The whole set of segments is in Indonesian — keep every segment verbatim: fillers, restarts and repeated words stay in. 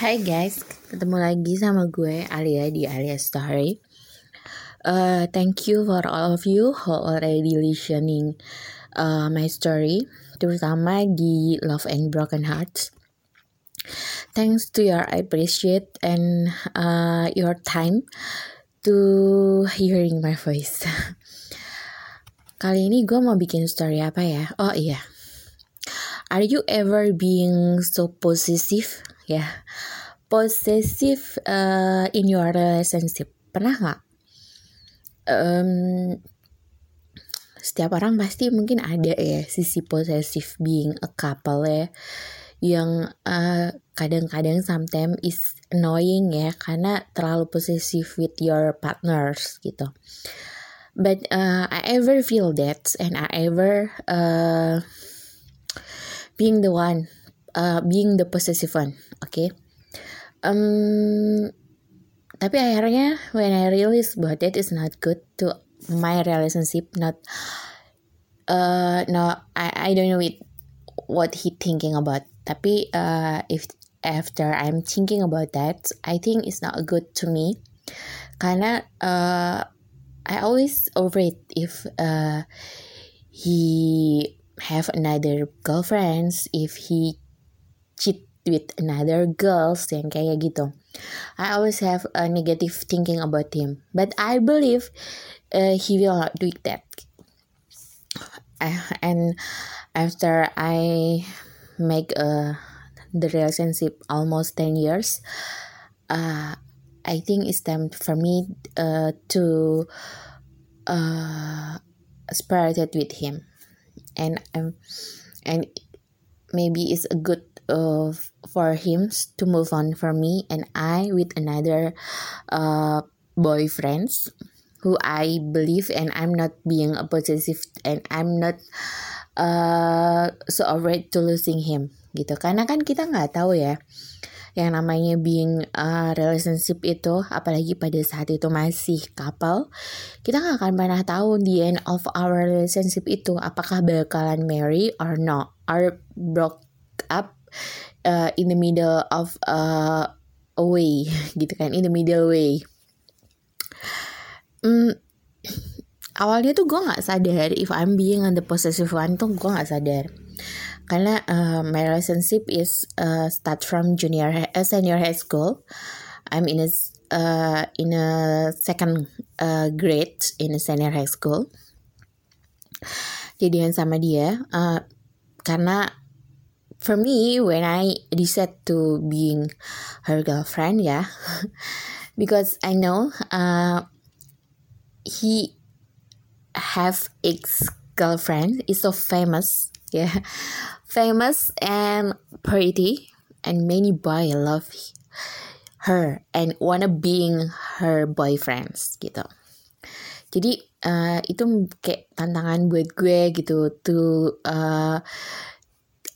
Hai guys, ketemu lagi sama gue Alia di Alia Story. Uh, thank you for all of you who already listening uh, my story, terutama di Love and Broken Hearts. Thanks to your appreciate and uh, your time to hearing my voice. Kali ini gue mau bikin story apa ya? Oh iya, are you ever being so possessive? Ya, yeah. Possessive uh, in your relationship. Pernah gak? Um, setiap orang pasti mungkin ada ya sisi possessive being a couple ya, yang uh, kadang-kadang sometimes is annoying ya, karena terlalu possessive with your partners gitu. But uh, I ever feel that, and I ever uh, being the one Uh, being the possessive one, oke? Okay? Um, tapi akhirnya when I realize bahwa that is not good to my relationship, not, uh, no, I I don't know it, what he thinking about. Tapi uh, if after I'm thinking about that, I think it's not good to me, karena uh, I always overrate if uh, he have another girlfriends, if he cheat with another girls, yang kayak gitu. I always have a negative thinking about him, but I believe uh, he will not do that. I, and after I make a the relationship almost ten years, uh, I think it's time for me uh, to uh, separated with him, and um, and maybe it's a good of for him to move on from me, and I with another uh boyfriends who I believe, and I'm not being a possessive, and I'm not uh so afraid to losing him gitu. Karena kan kita nggak tahu ya yang namanya being uh, relationship itu, apalagi pada saat itu masih couple, kita nggak akan pernah tahu the end of our relationship itu apakah bakalan marry or not, or broke up Uh, in the middle of uh, a way gitu kan, in the middle way. Mm, awalnya tuh gue nggak sadar if I'm being on the possessive one, tuh gue nggak sadar karena uh, my relationship is uh, start from junior uh, senior high school. I'm in a uh, in a second uh, grade in a senior high school. Jadian sama dia uh, karena for me, when I decide to being her girlfriend, yeah, because I know uh, he have ex-girlfriend, is so famous, yeah, famous and pretty, and many boy love her and wanna being her boyfriends, gitu. Jadi uh, itu kayak tantangan buat gue gitu, to uh,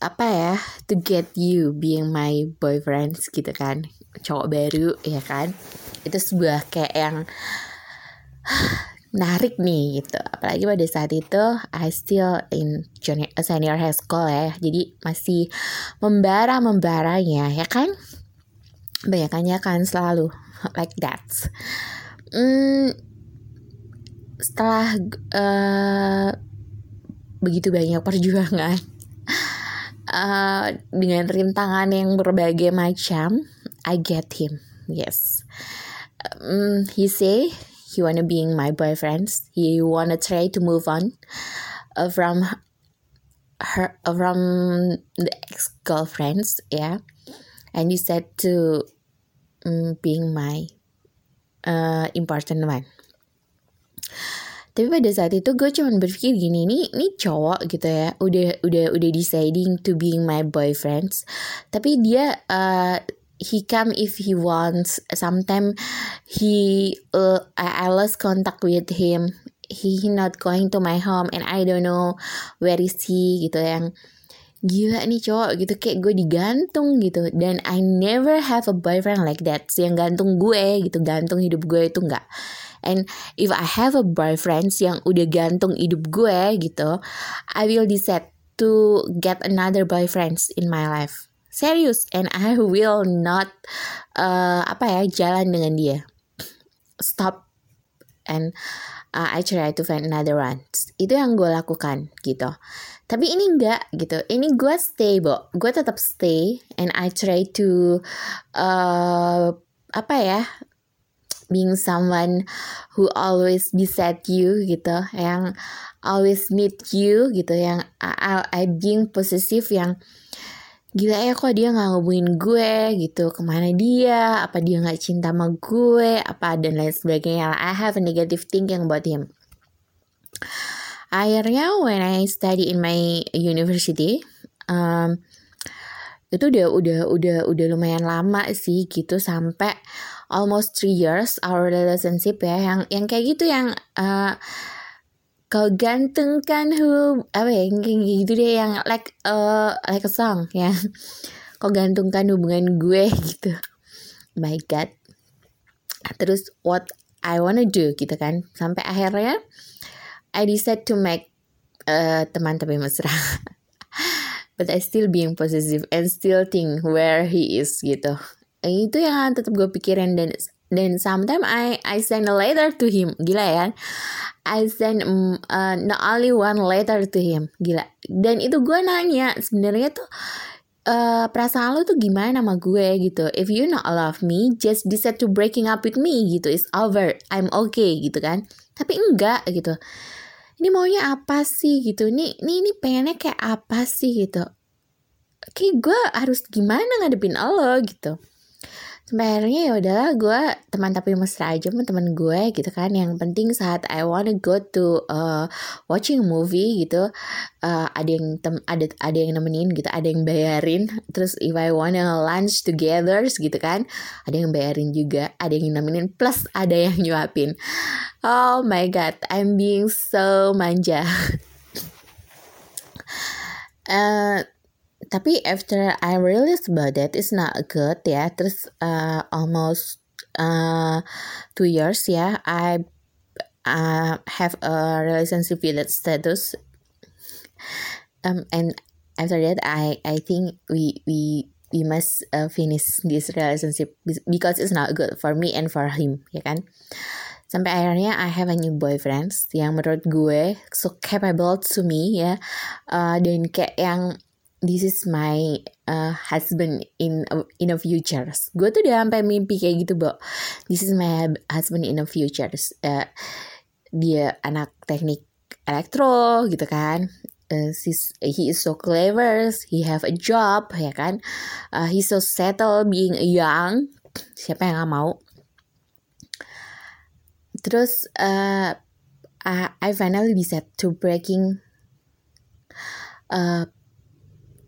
apa ya, to get you being my boyfriends gitu kan, cowok baru ya kan, itu sebuah kayak yang menarik nih gitu. Apalagi pada saat itu I still in junior, senior high school ya, jadi masih membara membaranya ya kan, banyakannya kan selalu like that. Hmm, setelah uh, begitu banyak perjuangan Uh, dengan rintangan yang berbagai macam, I get him. Yes, um, he say he wanna being my boyfriend. He wanna try to move on uh, from her, uh, from the ex girlfriends. Yeah, and he said to um, being my uh, important one. Tapi pada saat itu gue cuman berpikir gini, nih nih cowok gitu ya, udah udah udah deciding to being my boyfriends, tapi dia uh, he come if he wants. Sometimes he uh, I, I lost contact with him, he, he not going to my home, and I don't know where is he gitu. Yang gila nih cowok gitu, kayak gue digantung gitu, dan I never have a boyfriend like that, yang gantung gue gitu, gantung hidup gue itu enggak. And if I have a boyfriend yang udah gantung hidup gue gitu, I will decide to get another boyfriends in my life. serius, and I will not uh, apa ya jalan dengan dia. Stop, and uh, I try to find another one. Itu yang gue lakukan gitu. Tapi ini enggak gitu. Ini gue stay, Bo. Gue tetap stay, and I try to uh, apa ya being someone who always beside you gitu, yang always need you gitu, yang I, I, I being possessive, yang gila ya kok dia gak ngubungin gue gitu, kemana dia, apa dia gak cinta sama gue, apa dan lain sebagainya. I have a negative thinking about him. Akhirnya when I study in my university, um, itu udah udah udah udah lumayan lama sih gitu, sampai almost three years our relationship ya, yang yang kayak gitu, yang uh, kau ganteng kan hu, apa ya, gitu deh, yang like uh, like a song ya, kau gantungkan hubungan gue gitu, my god. Terus what I wanna do gitu kan, sampai akhirnya I decide to make uh, teman tapi mesra. But I still being possessive and still think where he is gitu. Itu yang tetap gue pikirin, dan dan sometimes I I send a letter to him, gila ya. I send um, uh, not only one letter to him, gila. Dan itu gue nanya sebenarnya tuh uh, perasaan lu tuh gimana sama gue gitu. If you not love me, just decide to breaking up with me gitu. It's over, I'm okay gitu kan. Tapi enggak gitu. Ini maunya apa sih gitu? Nih nih ini pengennya kayak apa sih gitu? Kayak gue harus gimana ngadepin lo gitu. Sebenarnya ya udahlah, gue teman tapi mesra aja sama teman gue gitu kan. Yang penting saat I wanna go to uh, watching movie gitu, uh, ada yang tem- ada ada yang nemenin gitu, ada yang bayarin. Terus if I wanna lunch together gitu kan, ada yang bayarin juga, ada yang nemenin, plus ada yang nyuapin. Oh my god, I'm being so manja. uh, Tapi after I realized about that, it's not good ya. Terus uh, almost uh, two years ya, I uh, have a relationship with that status. Um, and after that, I I think we we we must uh, finish this relationship because it's not good for me and for him, ya kan? Sampai akhirnya I have a new boyfriend yang menurut gue so capable to me ya, uh, dan kayak yang this is my uh, husband in uh, in the futures. Gue tuh udah sampai mimpi kayak gitu, Bo. This is my husband in the futures. Uh, dia anak teknik elektro gitu kan. Uh, he is so clever. He have a job ya kan. Uh, he's so settled being young. Siapa yang gak mau? Terus uh, I finally decided to breaking. Uh,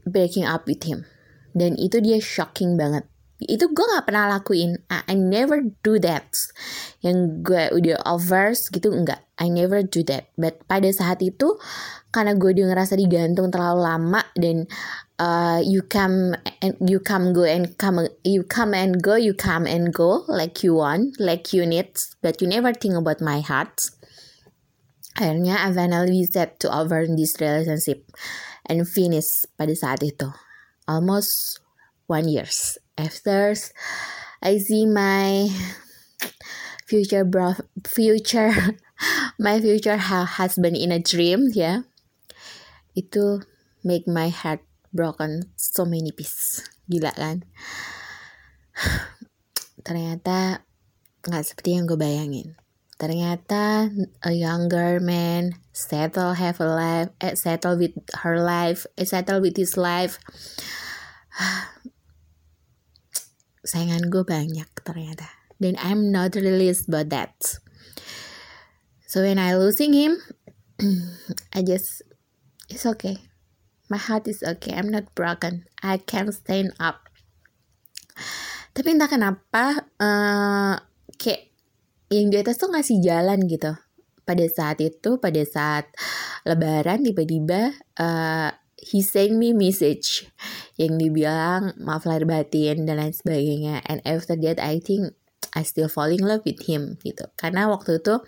breaking up with him, dan itu dia shocking banget. Itu gue nggak pernah lakuin. I, I never do that. Yang gue udah over gitu enggak. I never do that. But pada saat itu karena gue udah ngerasa digantung terlalu lama, dan uh, you come and you come go and come you come and go you come and go like you want, like you need, but you never think about my heart. Akhirnya I finally decided to over this relationship and finish pada saat itu. Almost one years after I see my future bro, future my future husband in a dream ya. Yeah. Itu make my heart broken so many pieces. Gila kan? Ternyata enggak seperti yang gue bayangin. Ternyata a younger man settle have a life, settle with her life, settle with his life. Saingan gue banyak ternyata. Then I'm not released about that. So when I losing him, I just it's okay. My heart is okay. I'm not broken. I can stand up. Tapi entah kenapa uh, kayak yang di atas tuh ngasih jalan gitu. Pada saat itu, pada saat lebaran tiba-tiba uh, he send me message yang dibilang maaf lahir batin dan lain sebagainya. And after that I think I still falling in love with him gitu. Karena waktu itu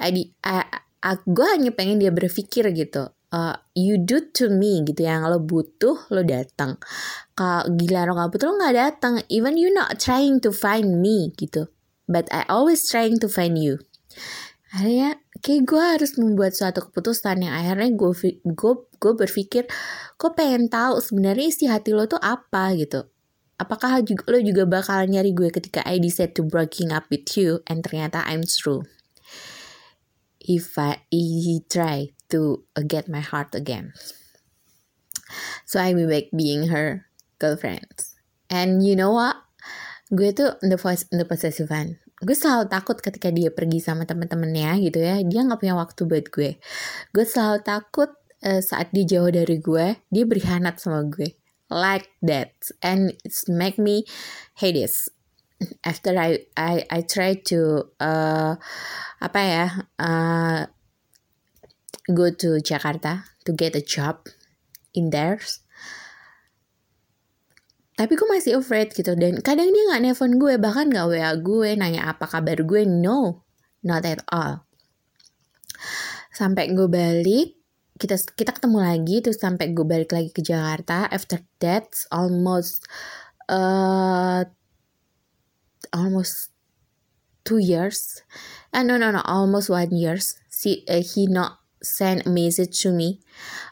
I, I, I, gue hanya pengen dia berpikir gitu. uh, you do to me gitu, yang lo butuh lo datang. Kalau gila lo gak butuh lo gak datang. Even you not trying to find me gitu, but I always trying to find you. Akhirnya kayak gue harus membuat suatu keputusan yang akhirnya gue gue gue berpikir, gue pengen tahu sebenarnya isi hati lo tuh apa gitu. Apakah lo juga bakal nyari gue ketika I decide to breaking up with you and ternyata I'm true. If I he try to get my heart again, so I be back being her girlfriend. And you know what? Gue tuh the voice the possessive one. Gue selalu takut ketika dia pergi sama temen-temennya gitu ya. Dia gak punya waktu buat gue. Gue selalu takut uh, saat dia jauh dari gue, dia berkhianat sama gue. Like that. And it's make me hate this. After I I, I try to uh, apa ya uh, go to Jakarta to get a job in there. Tapi gue masih afraid gitu. Dan kadang dia gak nelfon gue, bahkan gak W A gue, nanya apa kabar gue. No, not at all. Sampai gue balik, kita kita ketemu lagi. Terus sampai gue balik lagi ke Jakarta. After that, almost uh, almost two years. Uh, no, no, no, almost one years. See, uh, he not send a message to me.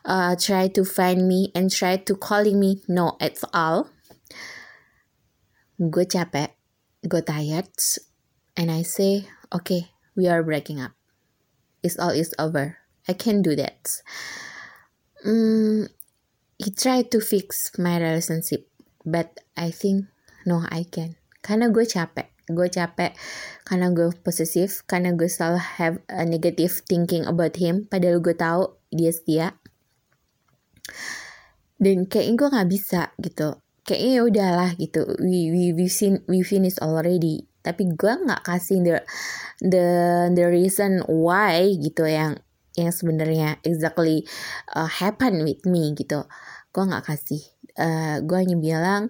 Uh, try to find me and try to calling me. No, at all. Gue capek, gue tired, and I say, okay, we are breaking up. It's all is over. I can't do that. Mm, he tried to fix my relationship, but I think no, I can. Karena gue capek, gue capek, karena gue posesif, karena gue selalu have a negative thinking about him. Padahal gue tahu dia setia. Dan kayaknya gue nggak bisa gitu. Kayaknya udahlah gitu, we we we seen we finish already. Tapi gue nggak kasih the the the reason why gitu, yang yang sebenarnya exactly uh, happen with me gitu. Gue nggak kasih. Uh, gue hanya bilang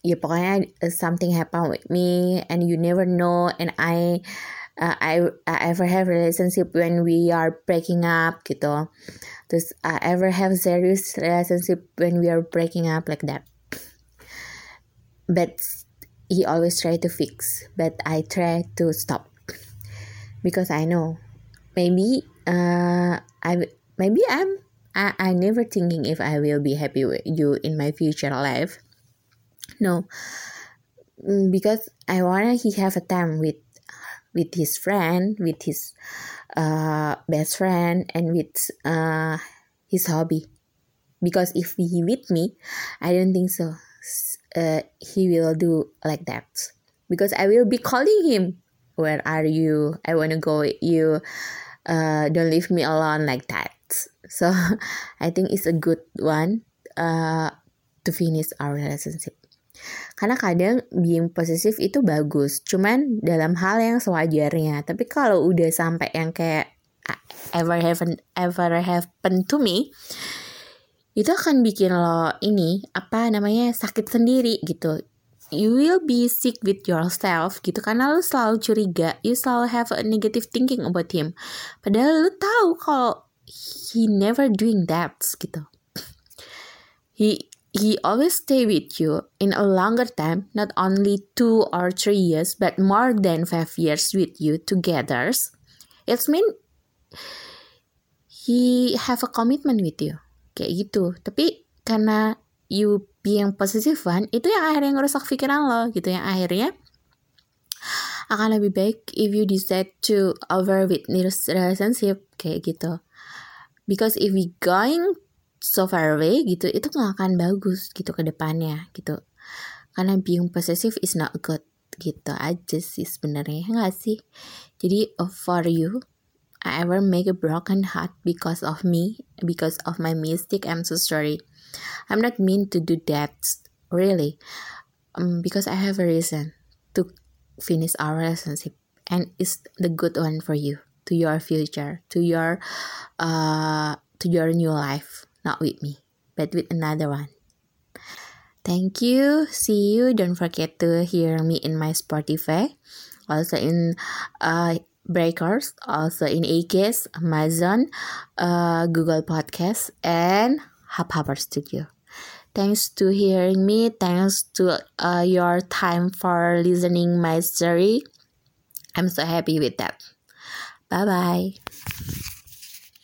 ya pokoknya uh, something happen with me and you never know, and I uh, I I ever have relationship when we are breaking up gitu. Terus I ever have serious relationship when we are breaking up, like that. But he always try to fix, but I try to stop because I know maybe uh I maybe I'm I I never thinking if I will be happy with you in my future life. No, because I wanna he have a time with with his friend, with his uh best friend, and with uh his hobby. Because if he with me, I don't think so. Uh, he will do like that because I will be calling him. Where are you? I want to go with you. Uh, don't leave me alone, like that. So I think it's a good one uh, to finish our relationship. Karena kadang being possessive itu bagus, cuman dalam hal yang sewajarnya. Tapi kalau udah sampai yang kayak ever happen, ever happen to me, itu akan bikin lo ini, apa namanya, sakit sendiri gitu. You will be sick with yourself gitu, karena lo selalu curiga, you selalu have a negative thinking about him. Padahal lo tahu kalau he never doing that gitu. He he always stay with you in a longer time, not only two or three years, but more than five years with you together. It's mean he have a commitment with you. Kayak gitu. Tapi karena you being possessive one, itu yang akhirnya ngerusak pikiran lo gitu. Yang akhirnya akan lebih baik if you decide to over with relationship, kayak gitu. Because if we going so far away gitu, itu gak akan bagus gitu ke depannya gitu. Karena being possessive is not good gitu aja sih sebenarnya, gak sih? Jadi for you, I ever make a broken heart because of me, because of my mistake. I'm so sorry. I'm not mean to do that, really. Um, because I have a reason to finish our relationship, and it's the good one for you, to your future, to your, uh, to your new life. Not with me, but with another one. Thank you. See you. Don't forget to hear me in my Spotify. Also in uh breakers, also in iKiss, Amazon, uh, Google Podcasts, and Hubhopper Studio. Thanks to hearing me. Thanks to uh, your time for listening my story. I'm so happy with that. Bye-bye.